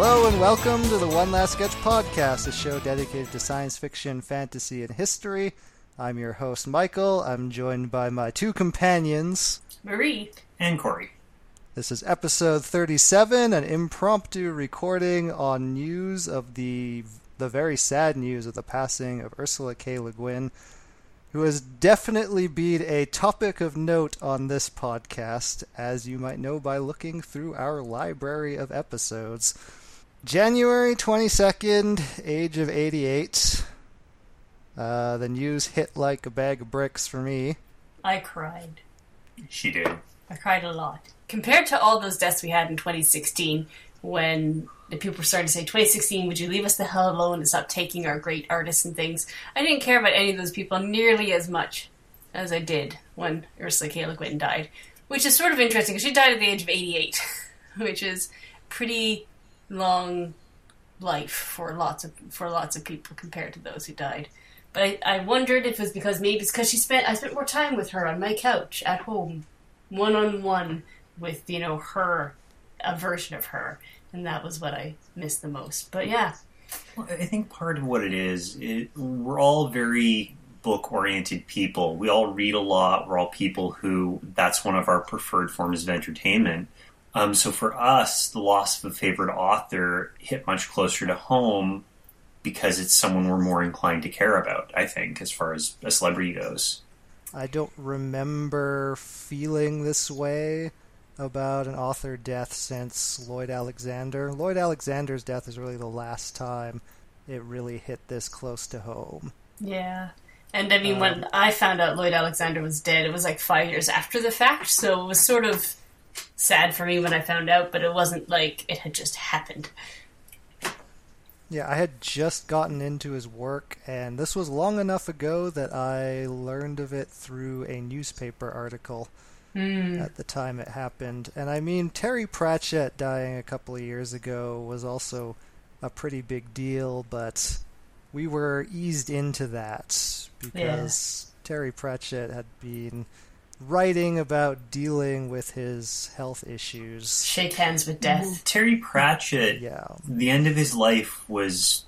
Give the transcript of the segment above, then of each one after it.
Hello and welcome to the One Last Sketch Podcast, a show dedicated to science fiction, fantasy, and history. I'm your host, Michael. I'm joined by my two companions, Marie and Corey. This is episode 37, an impromptu recording on news of the very sad news of the passing of Ursula K. Le Guin, who has definitely been a topic of note on this podcast, as you might know by looking through our library of episodes. January 22nd, age of 88. The news hit like a bag of bricks for me. I cried. She did. I cried a lot. Compared to all those deaths we had in 2016, when the people were starting to say, 2016, would you leave us the hell alone and stop taking our great artists and things? I didn't care about any of those people nearly as much as I did when Ursula K. Le Guin died, which is sort of interesting because she died at the age of 88, which is pretty long life for lots of people compared to those who died. But I wondered if it was because maybe it's because I spent more time with her on my couch at home, one-on-one with, you know, her, a version of her. And that was what I missed the most. But yeah. Well, I think part of what it is, we're all very book-oriented people. We all read a lot. We're all people who, that's one of our preferred forms of entertainment. So for us, the loss of a favorite author hit much closer to home because it's someone we're more inclined to care about, I think, as far as a celebrity goes. I don't remember feeling this way about an author death since Lloyd Alexander. Lloyd Alexander's death is really the last time it really hit this close to home. Yeah. And I mean, when I found out Lloyd Alexander was dead, it was like 5 years after the fact, so it was sort of sad for me when I found out, but it wasn't like it had just happened. Yeah, I had just gotten into his work, and this was long enough ago that I learned of it through a newspaper article. At the time it happened. And I mean, Terry Pratchett dying a couple of years ago was also a pretty big deal, but we were eased into that because Terry Pratchett had been writing about dealing with his health issues. Shake hands with death. Well, Terry Pratchett, the end of his life was,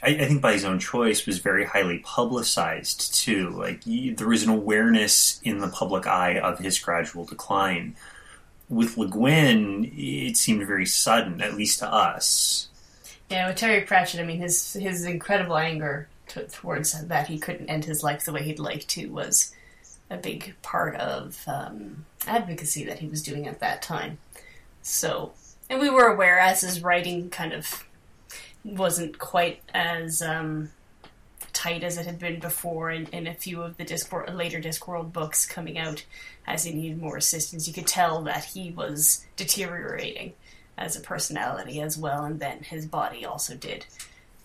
I think by his own choice, was very highly publicized, too. Like, there was an awareness in the public eye of his gradual decline. With Le Guin, it seemed very sudden, at least to us. Yeah, with Terry Pratchett, I mean, his incredible anger towards that he couldn't end his life the way he'd like to was a big part of advocacy that he was doing at that time. So, and we were aware as his writing kind of wasn't quite as tight as it had been before in a few of the later Discworld books coming out, as he needed more assistance. You could tell that he was deteriorating as a personality as well, and then his body also did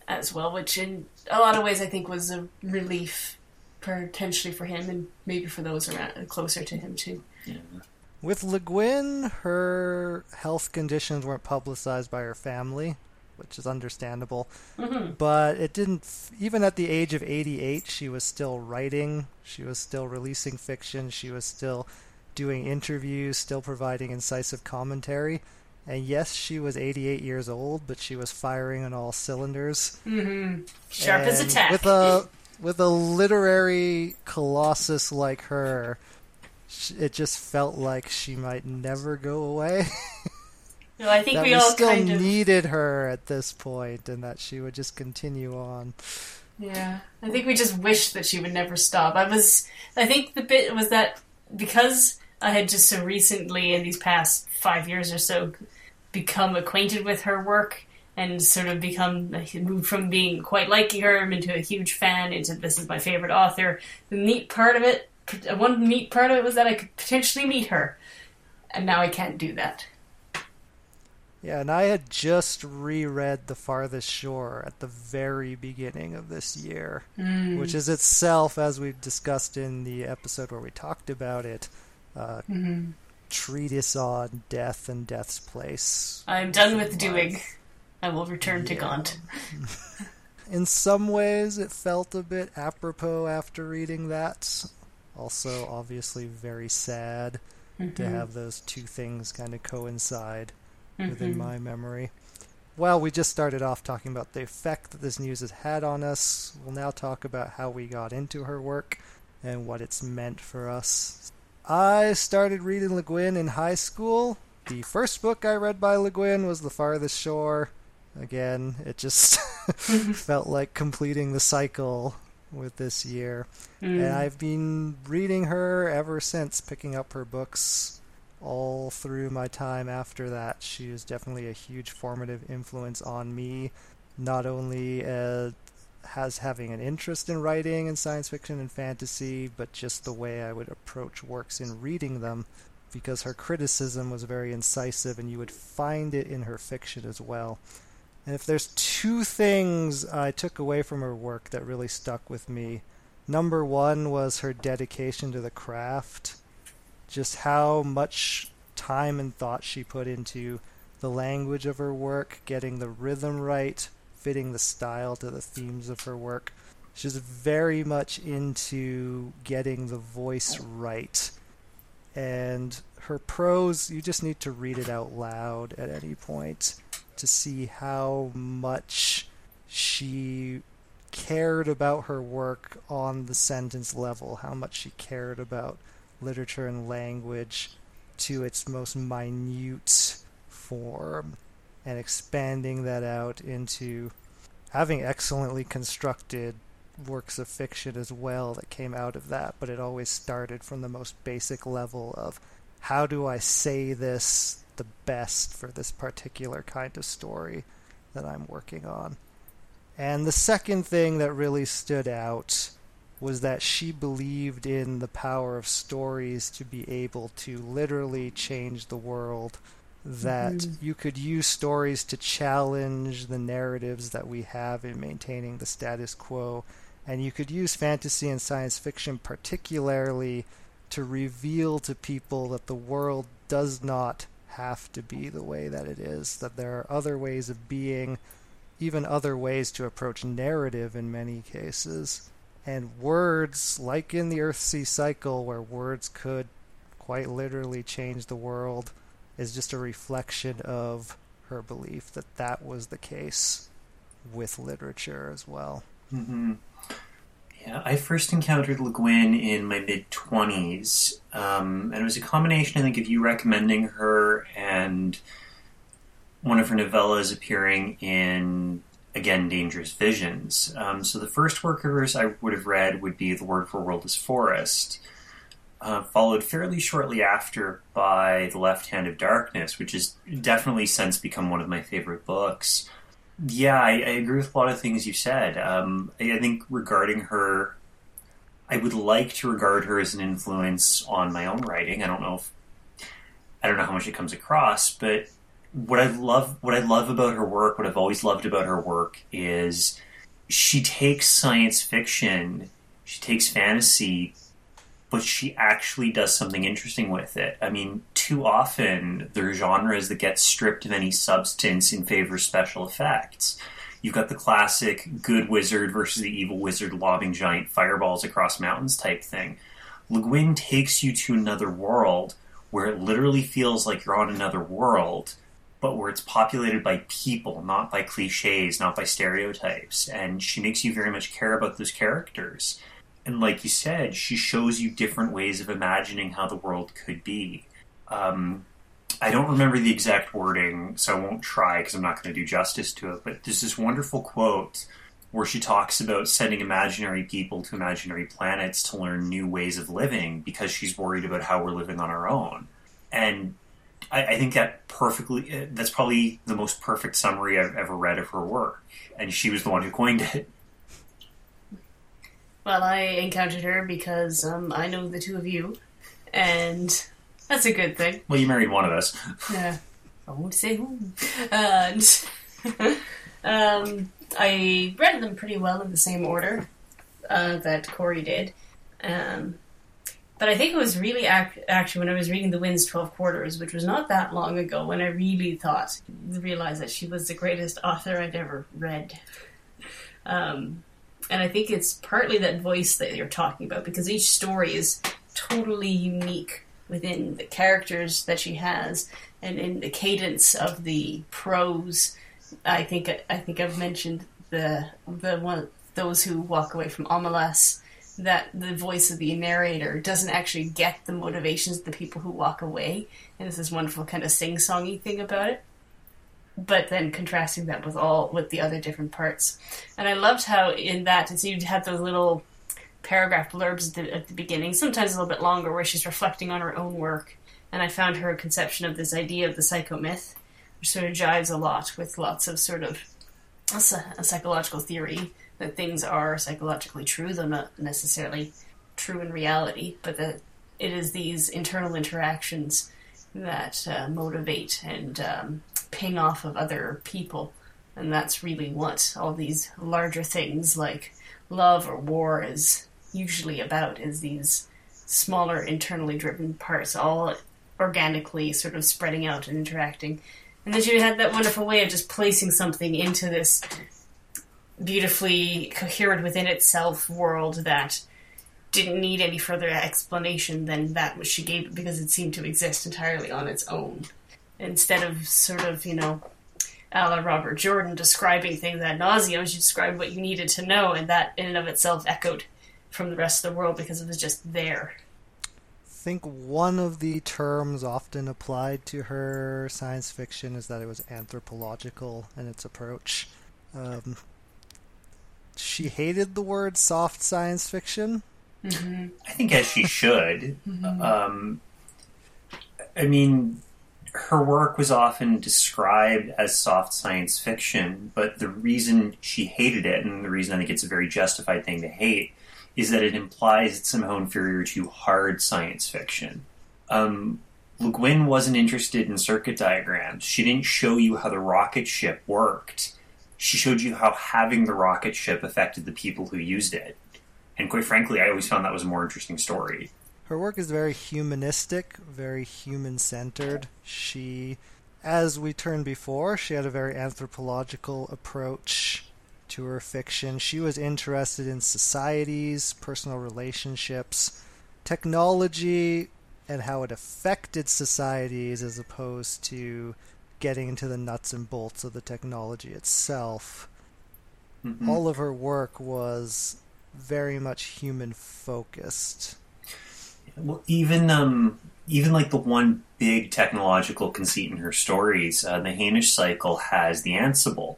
as well, which in a lot of ways I think was a relief potentially for him and maybe for those around closer to him too. Yeah. With Le Guin, her health conditions weren't publicized by her family, which is understandable. Mm-hmm. But it didn't... Even at the age of 88, she was still writing. She was still releasing fiction. She was still doing interviews, still providing incisive commentary. And yes, she was 88 years old, but she was firing on all cylinders. Mm-hmm. Sharp and as a tack. With a literary colossus like her, it just felt like she might never go away. No, I think we all still kind of needed her at this point, and that she would just continue on. Yeah, I think we just wished that she would never stop. I think the bit was that because I had just so recently, in these past 5 years or so, become acquainted with her work and sort of moved from being quite liking her into a huge fan into this is my favorite author. One neat part of it was that I could potentially meet her, and now I can't do that. Yeah, and I had just reread The Farthest Shore at the very beginning of this year, which is itself, as we've discussed in the episode where we talked about it, treatise on death and death's place. I'm done with doing. I will return to Gaunt. In some ways, it felt a bit apropos after reading that. Also, obviously, very sad to have those two things kind of coincide within my memory. Well, we just started off talking about the effect that this news has had on us. We'll now talk about how we got into her work and what it's meant for us. I started reading Le Guin in high school. The first book I read by Le Guin was The Farthest Shore. Again, it just felt like completing the cycle with this year. And I've been reading her ever since, picking up her books all through my time after that. She is definitely a huge formative influence on me, not only as having an interest in writing and science fiction and fantasy, but just the way I would approach works in reading them, because her criticism was very incisive and you would find it in her fiction as well. And if there's two things I took away from her work that really stuck with me, number one was her dedication to the craft, just how much time and thought she put into the language of her work, getting the rhythm right, fitting the style to the themes of her work. She's very much into getting the voice right. And her prose, you just need to read it out loud at any point to see how much she cared about her work on the sentence level, how much she cared about literature and language to its most minute form, and expanding that out into having excellently constructed works of fiction as well that came out of that, but it always started from the most basic level of how do I say this the best for this particular kind of story that I'm working on. And the second thing that really stood out was that she believed in the power of stories to be able to literally change the world, that you could use stories to challenge the narratives that we have in maintaining the status quo, and you could use fantasy and science fiction particularly to reveal to people that the world does not have to be the way that it is, that there are other ways of being, even other ways to approach narrative in many cases. And words, like in the Earthsea Cycle, where words could quite literally change the world, is just a reflection of her belief that that was the case with literature as well. Mm-hmm. Yeah, I first encountered Le Guin in my mid-20s, and it was a combination, I think, of you recommending her and one of her novellas appearing in, again, Dangerous Visions. So the first work of hers I would have read would be The Word for World is Forest, followed fairly shortly after by The Left Hand of Darkness, which has definitely since become one of my favorite books. Yeah, I agree with a lot of things you said. I think regarding her, I would like to regard her as an influence on my own writing. I don't know how much it comes across, but what I love about her work, what I've always loved about her work, is she takes science fiction, she takes fantasy, but she actually does something interesting with it. I mean, too often there are genres that get stripped of any substance in favor of special effects. You've got the classic good wizard versus the evil wizard lobbing giant fireballs across mountains type thing. Le Guin takes you to another world where it literally feels like you're on another world, but where it's populated by people, not by cliches, not by stereotypes. And she makes you very much care about those characters. And like you said, she shows you different ways of imagining how the world could be. I don't remember the exact wording, so I won't try because I'm not going to do justice to it, but there's this wonderful quote where she talks about sending imaginary people to imaginary planets to learn new ways of living because she's worried about how we're living on our own. And I think that's probably the most perfect summary I've ever read of her work. And she was the one who coined it. Well, I encountered her because I know the two of you, and that's a good thing. Well, you married one of us. Yeah, I won't say who. And I read them pretty well in the same order that Corey did, but I think it was really actually when I was reading The Wind's 12 Quarters, which was not that long ago, when I really realized that she was the greatest author I'd ever read. And I think it's partly that voice that you're talking about, because each story is totally unique within the characters that she has and in the cadence of the prose I think I've mentioned the one, those who walk away from Omelas, that the voice of the narrator doesn't actually get the motivations of the people who walk away, and there's this wonderful kind of sing-songy thing about it. But then contrasting that with the other different parts, and I loved how in that it's, you'd have those little paragraph blurbs at the beginning, sometimes a little bit longer, where she's reflecting on her own work. And I found her conception of this idea of the psychomyth, which sort of jives a lot with lots of sort of a psychological theory that things are psychologically true, though not necessarily true in reality, but that it is these internal interactions that motivate and ping off of other people. And that's really what all these larger things like love or war is usually about, is these smaller internally driven parts all organically sort of spreading out and interacting. And then she had that wonderful way of just placing something into this beautifully coherent within itself world that didn't need any further explanation than that which she gave, because it seemed to exist entirely on its own. Instead of sort of, you know, a la Robert Jordan describing things ad nauseam, she described what you needed to know, and that in and of itself echoed from the rest of the world because it was just there. I think one of the terms often applied to her science fiction is that it was anthropological in its approach. She hated the word soft science fiction. Mm-hmm. I think as she should. Mm-hmm. I mean, her work was often described as soft science fiction, but the reason she hated it, and the reason I think it's a very justified thing to hate, is that it implies it's somehow inferior to hard science fiction. Le Guin wasn't interested in circuit diagrams. She didn't show you how the rocket ship worked. She showed you how having the rocket ship affected the people who used it. And quite frankly, I always found that was a more interesting story. Her work is very humanistic, very human-centered. She, as we turned before, she had a very anthropological approach to her fiction. She was interested in societies, personal relationships, technology, and how it affected societies, as opposed to getting into the nuts and bolts of the technology itself. Mm-hmm. All of her work was very much human focused. Well, even like the one big technological conceit in her stories, the Hainish Cycle has the Ansible,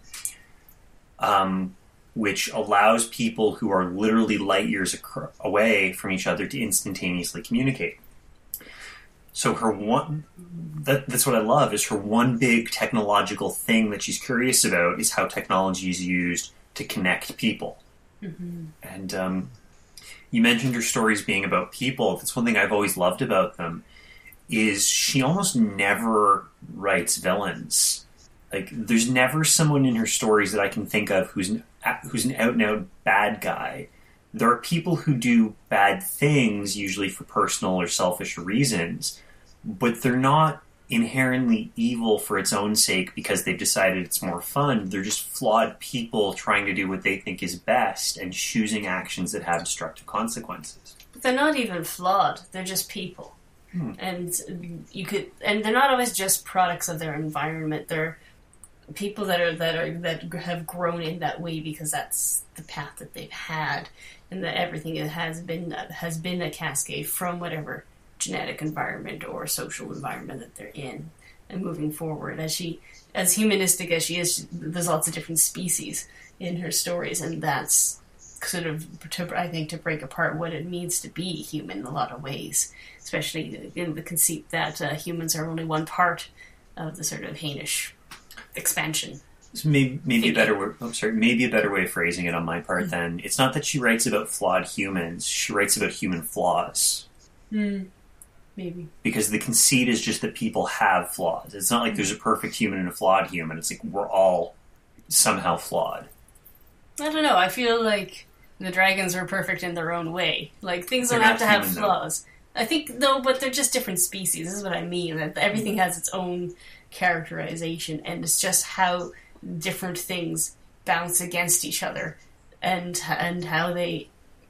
which allows people who are literally light years away from each other to instantaneously communicate. So her that's what I love, is her one big technological thing that she's curious about is how technology is used to connect people. Mm-hmm. And you mentioned her stories being about people. That's one thing I've always loved about them, is she almost never writes villains. Like, there's never someone in her stories that I can think of who's an out-and-out bad guy. There are people who do bad things, usually for personal or selfish reasons, but they're not inherently evil for its own sake because they've decided it's more fun. They're just flawed people trying to do what they think is best and choosing actions that have destructive consequences. But they're not even flawed. They're just people. Hmm. And they're not always just products of their environment. They're people that have grown in that way because that's the path that they've had, and that everything has been a cascade from whatever genetic environment or social environment that they're in, and moving forward. As humanistic as she is, there's lots of different species in her stories, and that's sort of, I think, to break apart what it means to be human in a lot of ways, especially in the conceit that humans are only one part of the sort of Hainish expansion. So maybe a better way of phrasing it on my part, mm-hmm. then. It's not that she writes about flawed humans, she writes about human flaws. Mm. Maybe. Because the conceit is just that people have flaws. It's not like mm-hmm. there's a perfect human and a flawed human. It's like we're all somehow flawed. I don't know. I feel like the dragons were perfect in their own way. Like, things don't have to have flaws. Though. I think, though, but they're just different species. This is what I mean. That everything has its own characterization, and it's just how different things bounce against each other, and how they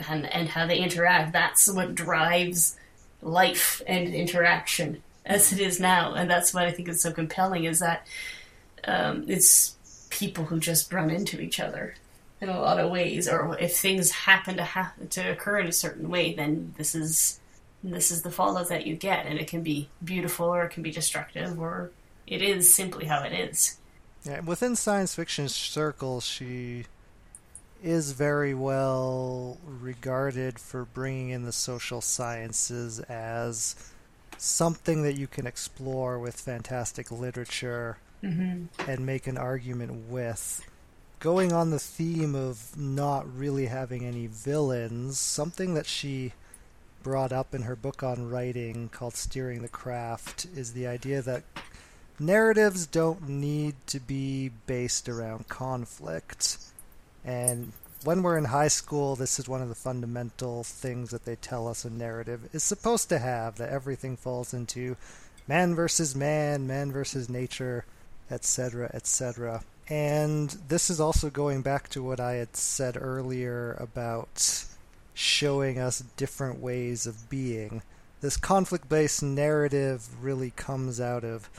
interact. That's what drives life and interaction as it is now, and that's what I think is so compelling. Is that it's people who just run into each other in a lot of ways, or if things happen to occur in a certain way, then this is the fallout that you get, and it can be beautiful or it can be destructive, or it is simply how it is. Yeah, within science fiction circles, she is very well regarded for bringing in the social sciences as something that you can explore with fantastic literature and make an argument with. Going on the theme of not really having any villains, something that she brought up in her book on writing called Steering the Craft is the idea that narratives don't need to be based around conflict. And when we're in high school, this is one of the fundamental things that they tell us a narrative is supposed to have, that everything falls into man versus man, man versus nature, etc., etc. And this is also going back to what I had said earlier about showing us different ways of being. This conflict-based narrative really comes out of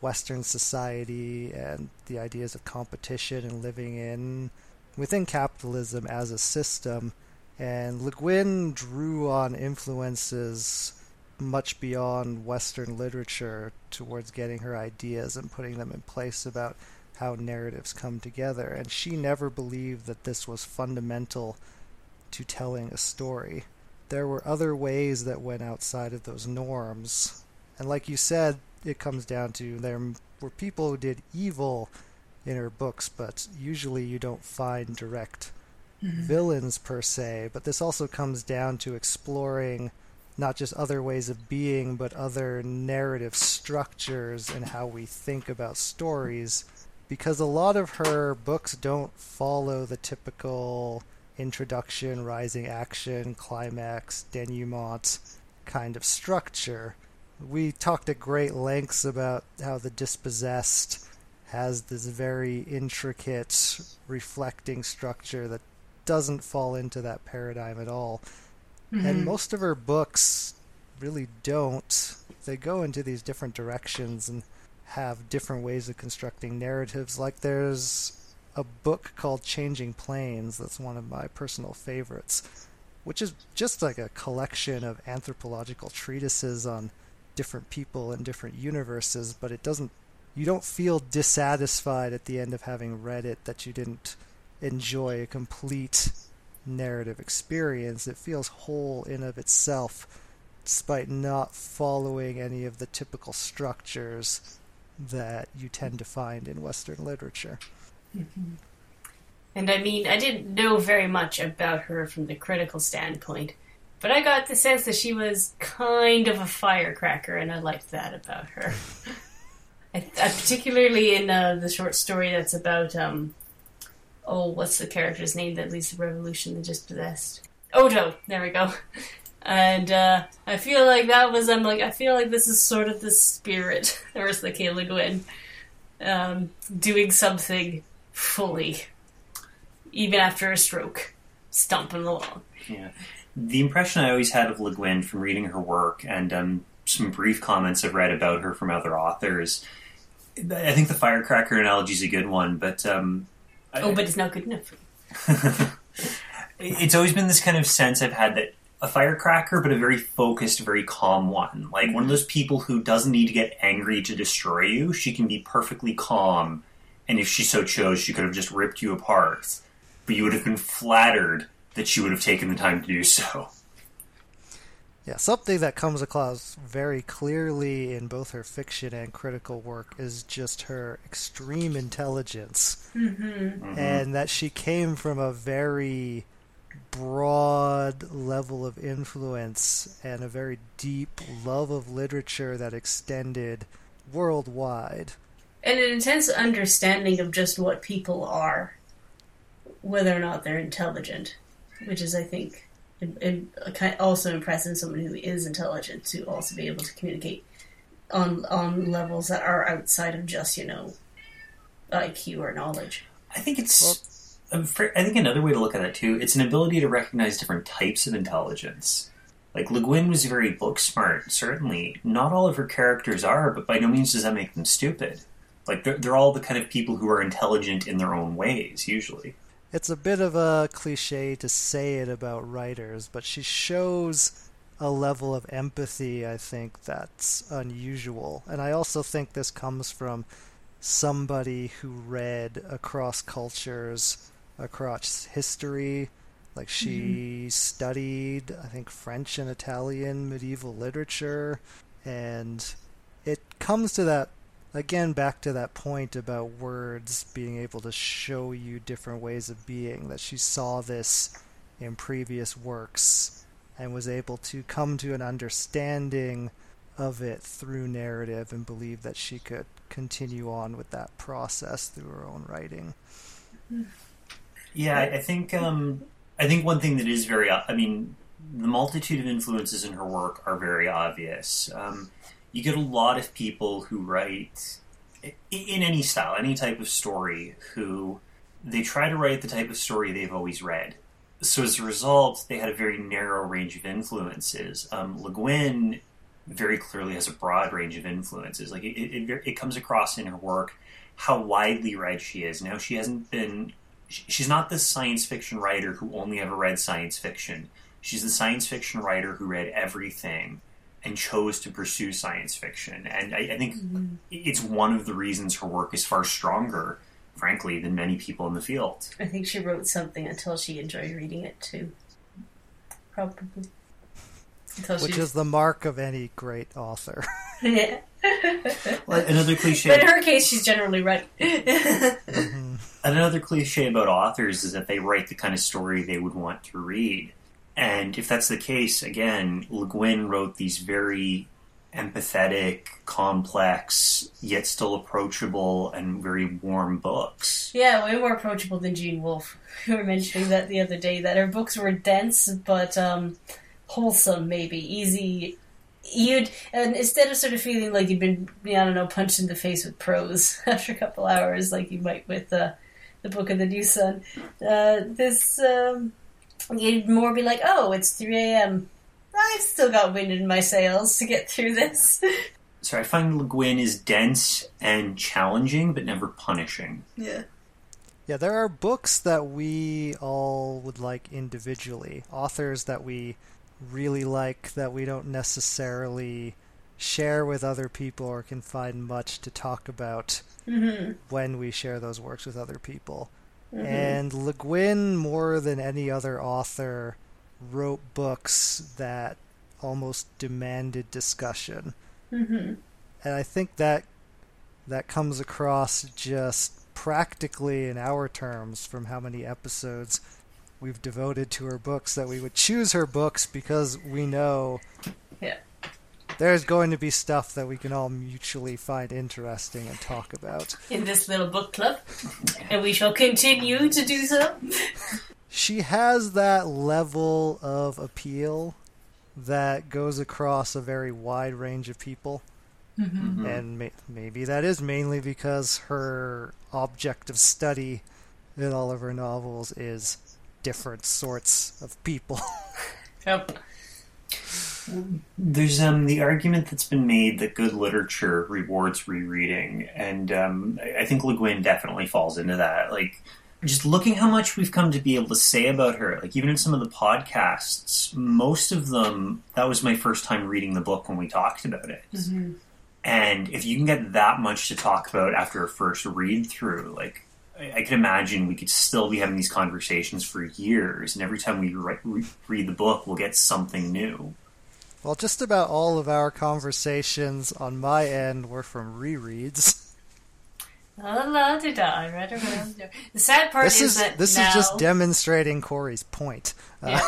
Western society and the ideas of competition and living within capitalism as a system. And Le Guin drew on influences much beyond Western literature towards getting her ideas and putting them in place about how narratives come together. And she never believed that this was fundamental to telling a story. There were other ways that went outside of those norms. And like you said, it comes down to there were people who did evil in her books, but usually you don't find direct villains per se. But this also comes down to exploring not just other ways of being, but other narrative structures and how we think about stories. Because a lot of her books don't follow the typical introduction, rising action, climax, denouement kind of structure. We talked at great lengths about how The Dispossessed has this very intricate reflecting structure that doesn't fall into that paradigm at all. And most of her books really don't. They go into these different directions and have different ways of constructing narratives. Like there's a book called Changing Planes that's one of my personal favorites, which is just like a collection of anthropological treatises on different people in different universes, but you don't feel dissatisfied at the end of having read it that you didn't enjoy a complete narrative experience. It feels whole in of itself, despite not following any of the typical structures that you tend to find in Western literature. And I mean, I didn't know very much about her from the critical standpoint, but I got the sense that she was kind of a firecracker, and I liked that about her. I particularly in the short story that's about, what's the character's name that leads the revolution, The Dispossessed? Odo, there we go. And I feel like this is sort of the spirit of Ursula K. Le Guin, doing something fully, even after a stroke, stomping along. Yeah. The impression I always had of Le Guin from reading her work and some brief comments I've read about her from other authors, I think the firecracker analogy is a good one, but... but it's not good enough for you. It's always been this kind of sense I've had that a firecracker, but a very focused, very calm one. Like one of those people who doesn't need to get angry to destroy you. She can be perfectly calm, and if she so chose, she could have just ripped you apart. But you would have been flattered that she would have taken the time to do so. Yeah, something that comes across very clearly in both her fiction and critical work is just her extreme intelligence. And that she came from a very broad level of influence and a very deep love of literature that extended worldwide. And an intense understanding of just what people are, whether or not they're intelligent. Which is, I think, also impressive, someone who is intelligent to also be able to communicate on levels that are outside of just, IQ or knowledge. I think I think another way to look at it, too, it's an ability to recognize different types of intelligence. Like, Le Guin was very book smart, certainly. Not all of her characters are, but by no means does that make them stupid. Like, they're all the kind of people who are intelligent in their own ways, usually. It's a bit of a cliche to say it about writers, but she shows a level of empathy, I think, that's unusual. And I also think this comes from somebody who read across cultures, across history. Like, she studied, I think, French and Italian medieval literature. And it comes to that, again, back to that point about words being able to show you different ways of being, that she saw this in previous works and was able to come to an understanding of it through narrative and believe that she could continue on with that process through her own writing. Yeah, I think one thing that is very, I mean, the multitude of influences in her work are very obvious. You get a lot of people who write in any style, any type of story, who they try to write the type of story they've always read. So as a result, they had a very narrow range of influences. Le Guin very clearly has a broad range of influences. Like, it comes across in her work how widely read she is. Now, she's not this science fiction writer who only ever read science fiction. She's the science fiction writer who read everything and chose to pursue science fiction. And I think it's one of the reasons her work is far stronger, frankly, than many people in the field. I think she wrote something until she enjoyed reading it, too. Probably. Which is the mark of any great author. Yeah. Well, another cliche. But in her case, she's generally right. Mm-hmm. Another cliche about authors is that they write the kind of story they would want to read. And if that's the case, again, Le Guin wrote these very empathetic, complex, yet still approachable and very warm books. Yeah, way more approachable than Gene Wolfe. We were mentioning that the other day, that her books were dense, but wholesome, maybe, easy. And instead of sort of feeling like you'd been, I don't know, punched in the face with prose after a couple hours, like you might with the Book of the New Sun, this... You'd more be like, oh, it's 3 a.m. I've still got wind in my sails to get through this. So I find Le Guin is dense and challenging, but never punishing. Yeah. Yeah, there are books that we all would like individually. Authors that we really like that we don't necessarily share with other people or can find much to talk about when we share those works with other people. Mm-hmm. And Le Guin, more than any other author, wrote books that almost demanded discussion. Mm-hmm. And I think that comes across just practically in our terms from how many episodes we've devoted to her books, that we would choose her books because we know there's going to be stuff that we can all mutually find interesting and talk about. In this little book club. And we shall continue to do so. She has that level of appeal that goes across a very wide range of people. Mm-hmm. And maybe that is mainly because her object of study in all of her novels is different sorts of people. Yep. There's the argument that's been made that good literature rewards rereading, and I think Le Guin definitely falls into that. Like, just looking how much we've come to be able to say about her, like even in some of the podcasts, most of them, that was my first time reading the book when we talked about it. Mm-hmm. And if you can get that much to talk about after a first read through, like, I can imagine we could still be having these conversations for years, and every time we read the book, we'll get something new. Well, just about all of our conversations on my end were from rereads. La da da, right around there. The sad part is that this is just demonstrating Corey's point. Yeah.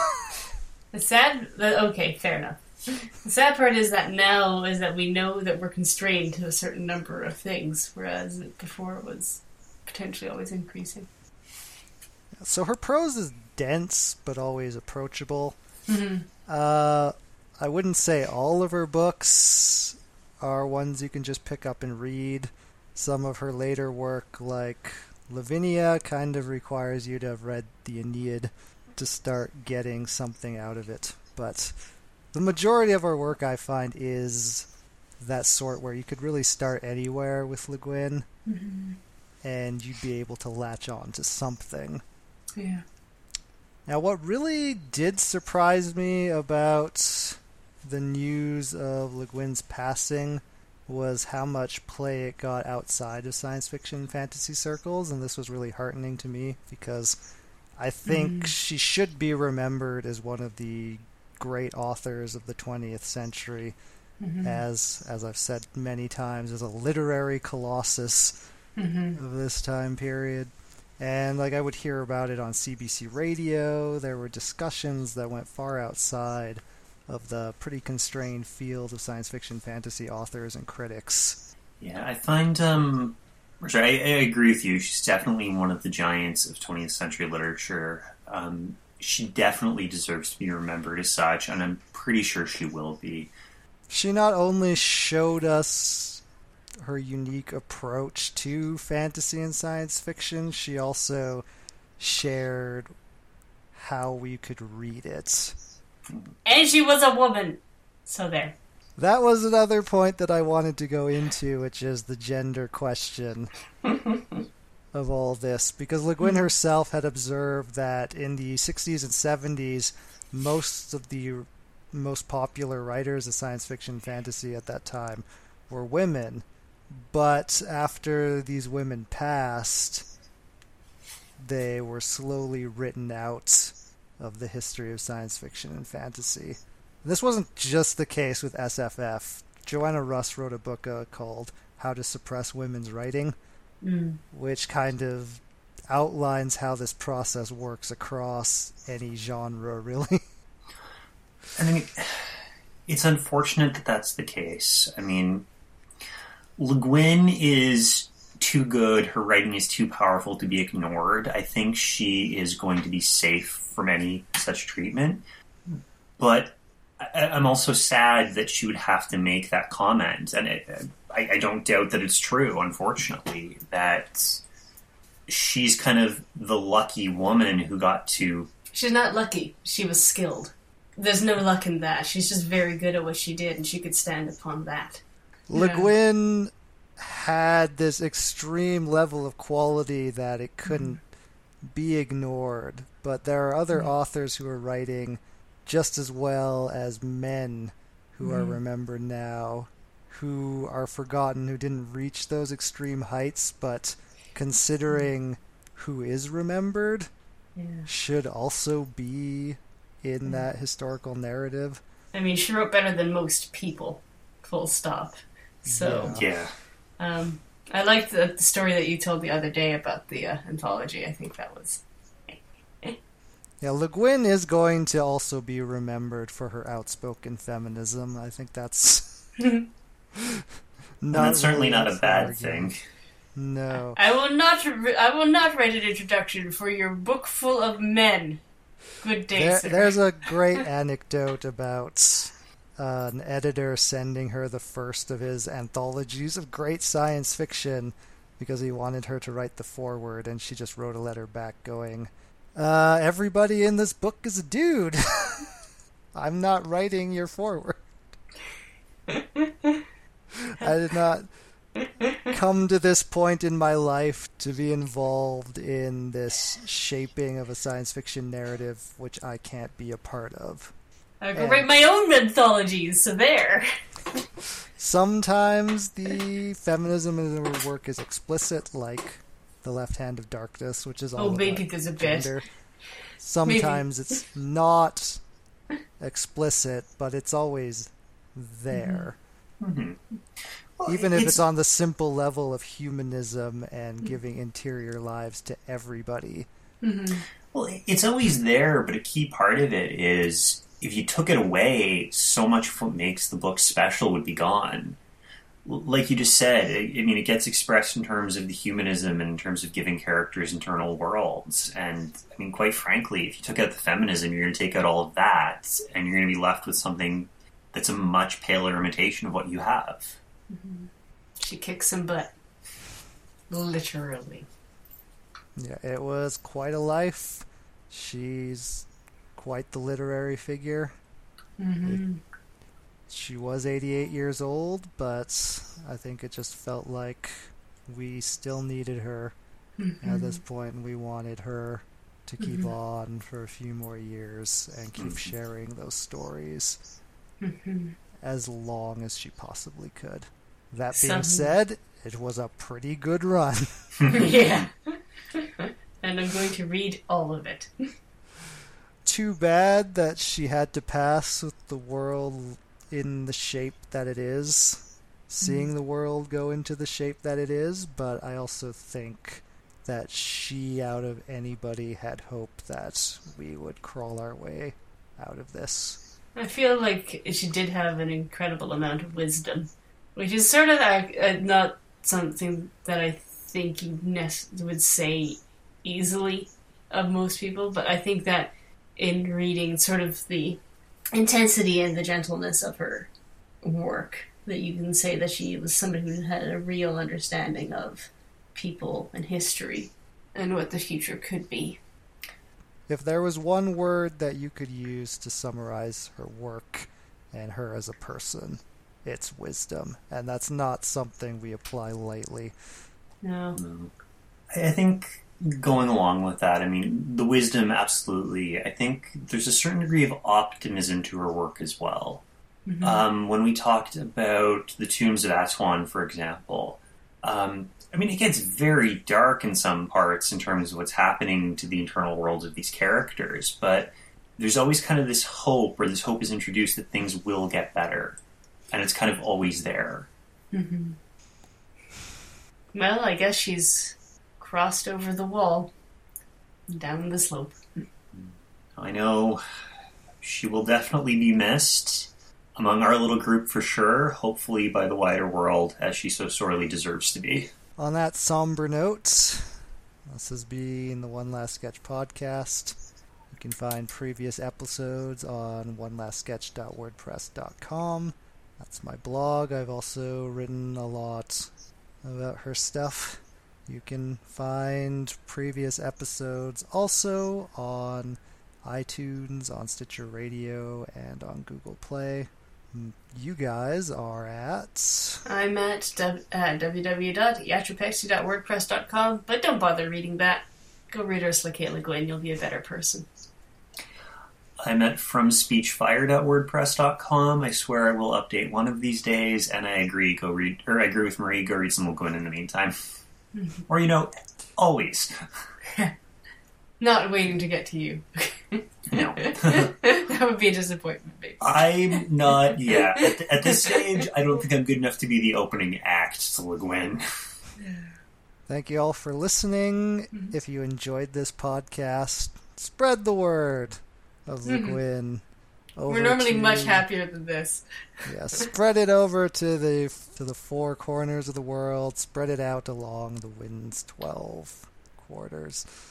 Okay, fair enough. The sad part is that now is that we know that we're constrained to a certain number of things, whereas before it was potentially always increasing. So her prose is dense, but always approachable. Mm-hmm. I wouldn't say all of her books are ones you can just pick up and read. Some of her later work, like Lavinia, kind of requires you to have read the Aeneid to start getting something out of it. But the majority of her work, I find, is that sort where you could really start anywhere with Le Guin, mm-hmm. and you'd be able to latch on to something. Yeah. Now, what really did surprise me about the news of Le Guin's passing was how much play it got outside of science fiction and fantasy circles, and this was really heartening to me because I think she should be remembered as one of the great authors of the 20th century, mm-hmm. as I've said many times, as a literary colossus mm-hmm. of this time period. And like I would hear about it on CBC radio. There were discussions that went far outside of the pretty constrained field of science fiction fantasy authors and critics. Yeah, I find... I agree with you. She's definitely one of the giants of 20th century literature. She definitely deserves to be remembered as such, and I'm pretty sure she will be. She not only showed us her unique approach to fantasy and science fiction, she also shared how we could read it. And she was a woman. So there. That was another point that I wanted to go into, which is the gender question of all this. Because Le Guin herself had observed that in the 60s and 70s, most of the most popular writers of science fiction fantasy at that time were women. But after these women passed, they were slowly written out of the history of science fiction and fantasy. This wasn't just the case with SFF. Joanna Russ wrote a book called How to Suppress Women's Writing, which kind of outlines how this process works across any genre, really. I mean, it's unfortunate that that's the case. I mean, Le Guin is too good, her writing is too powerful to be ignored. I think she is going to be safe from any such treatment. But I'm also sad that she would have to make that comment. And I don't doubt that it's true, unfortunately, that she's kind of the lucky woman who got to... She's not lucky. She was skilled. There's no luck in that. She's just very good at what she did, and she could stand upon that. Le Guin had this extreme level of quality that it couldn't be ignored. But there are other authors who are writing just as well as men who are remembered now, who are forgotten, who didn't reach those extreme heights, but considering who is remembered, should also be in that historical narrative. I mean, she wrote better than most people, full stop. So, yeah. I liked the story that you told the other day about the anthology. I think that was... Yeah, Le Guin is going to also be remembered for her outspoken feminism. I think that's... that's certainly really not a bad thing. No. I will not write an introduction for your book full of men. Good day, sir. There's a great anecdote about an editor sending her the first of his anthologies of great science fiction because he wanted her to write the foreword, and she just wrote a letter back going... everybody in this book is a dude. I'm not writing your foreword. I did not come to this point in my life to be involved in this shaping of a science fiction narrative, which I can't be a part of. I can write my own anthologies, so there. Sometimes the feminism in her work is explicit, like The Left Hand of Darkness, which is all maybe there's a gender. Bit. Sometimes it's not explicit, but it's always there. Mm-hmm. Well, even if it's on the simple level of humanism and giving interior lives to everybody. Mm-hmm. Well, it's always there, but a key part of it is if you took it away, so much of what makes the book special would be gone. Like you just said, I mean, it gets expressed in terms of the humanism and in terms of giving characters internal worlds. And, I mean, quite frankly, if you took out the feminism, you're going to take out all of that, and you're going to be left with something that's a much paler imitation of what you have. Mm-hmm. She kicks some butt. Literally. Yeah, it was quite a life. She's quite the literary figure. Mm-hmm. she was 88 years old, but I think it just felt like we still needed her at this point, and we wanted her to keep on for a few more years and keep sharing those stories as long as she possibly could. That being said, it was a pretty good run. Yeah. And I'm going to read all of it. Too bad that she had to pass with the world in the shape that it is, seeing the world go into the shape that it is, but I also think that she, out of anybody, had hope that we would crawl our way out of this. I feel like she did have an incredible amount of wisdom, which is sort of not something that I think you would say easily of most people, but I think that in reading sort of the intensity and the gentleness of her work, that you can say that she was somebody who had a real understanding of people and history and what the future could be. If there was one word that you could use to summarize her work and her as a person, it's wisdom. And that's not something we apply lightly. No. I think going along with that, I mean, the wisdom, absolutely. I think there's a certain degree of optimism to her work as well. Mm-hmm. When we talked about The Tombs of Atuan, for example, I mean, it gets very dark in some parts in terms of what's happening to the internal worlds of these characters, but there's always kind of this hope, or this hope is introduced that things will get better, and it's kind of always there. Mm-hmm. Well, I guess she's crossed over the wall, down the slope. I know she will definitely be missed among our little group for sure, hopefully by the wider world, as she so sorely deserves to be. On that somber note, this has been the One Last Sketch podcast. You can find previous episodes on onelastsketch.wordpress.com. That's my blog. I've also written a lot about her stuff. You can find previous episodes also on iTunes, on Stitcher Radio, and on Google Play. You guys are at... I'm at www.yatrapexy.wordpress.com, but don't bother reading that. Go read Ursula K. Le Guin, you'll be a better person. I'm at fromspeechfire.wordpress.com. I swear I will update one of these days, and I agree, I agree with Marie, go read some Le Guin in the meantime. Or, always. Not waiting to get to you. No. That would be a disappointment, baby. I'm not, yeah. At this stage, I don't think I'm good enough to be the opening act to Le Guin. Thank you all for listening. Mm-hmm. If you enjoyed this podcast, spread the word of Le Guin. We're normally much happier than this. Yeah, spread it over to the four corners of the world. Spread it out along the wind's 12 quarters.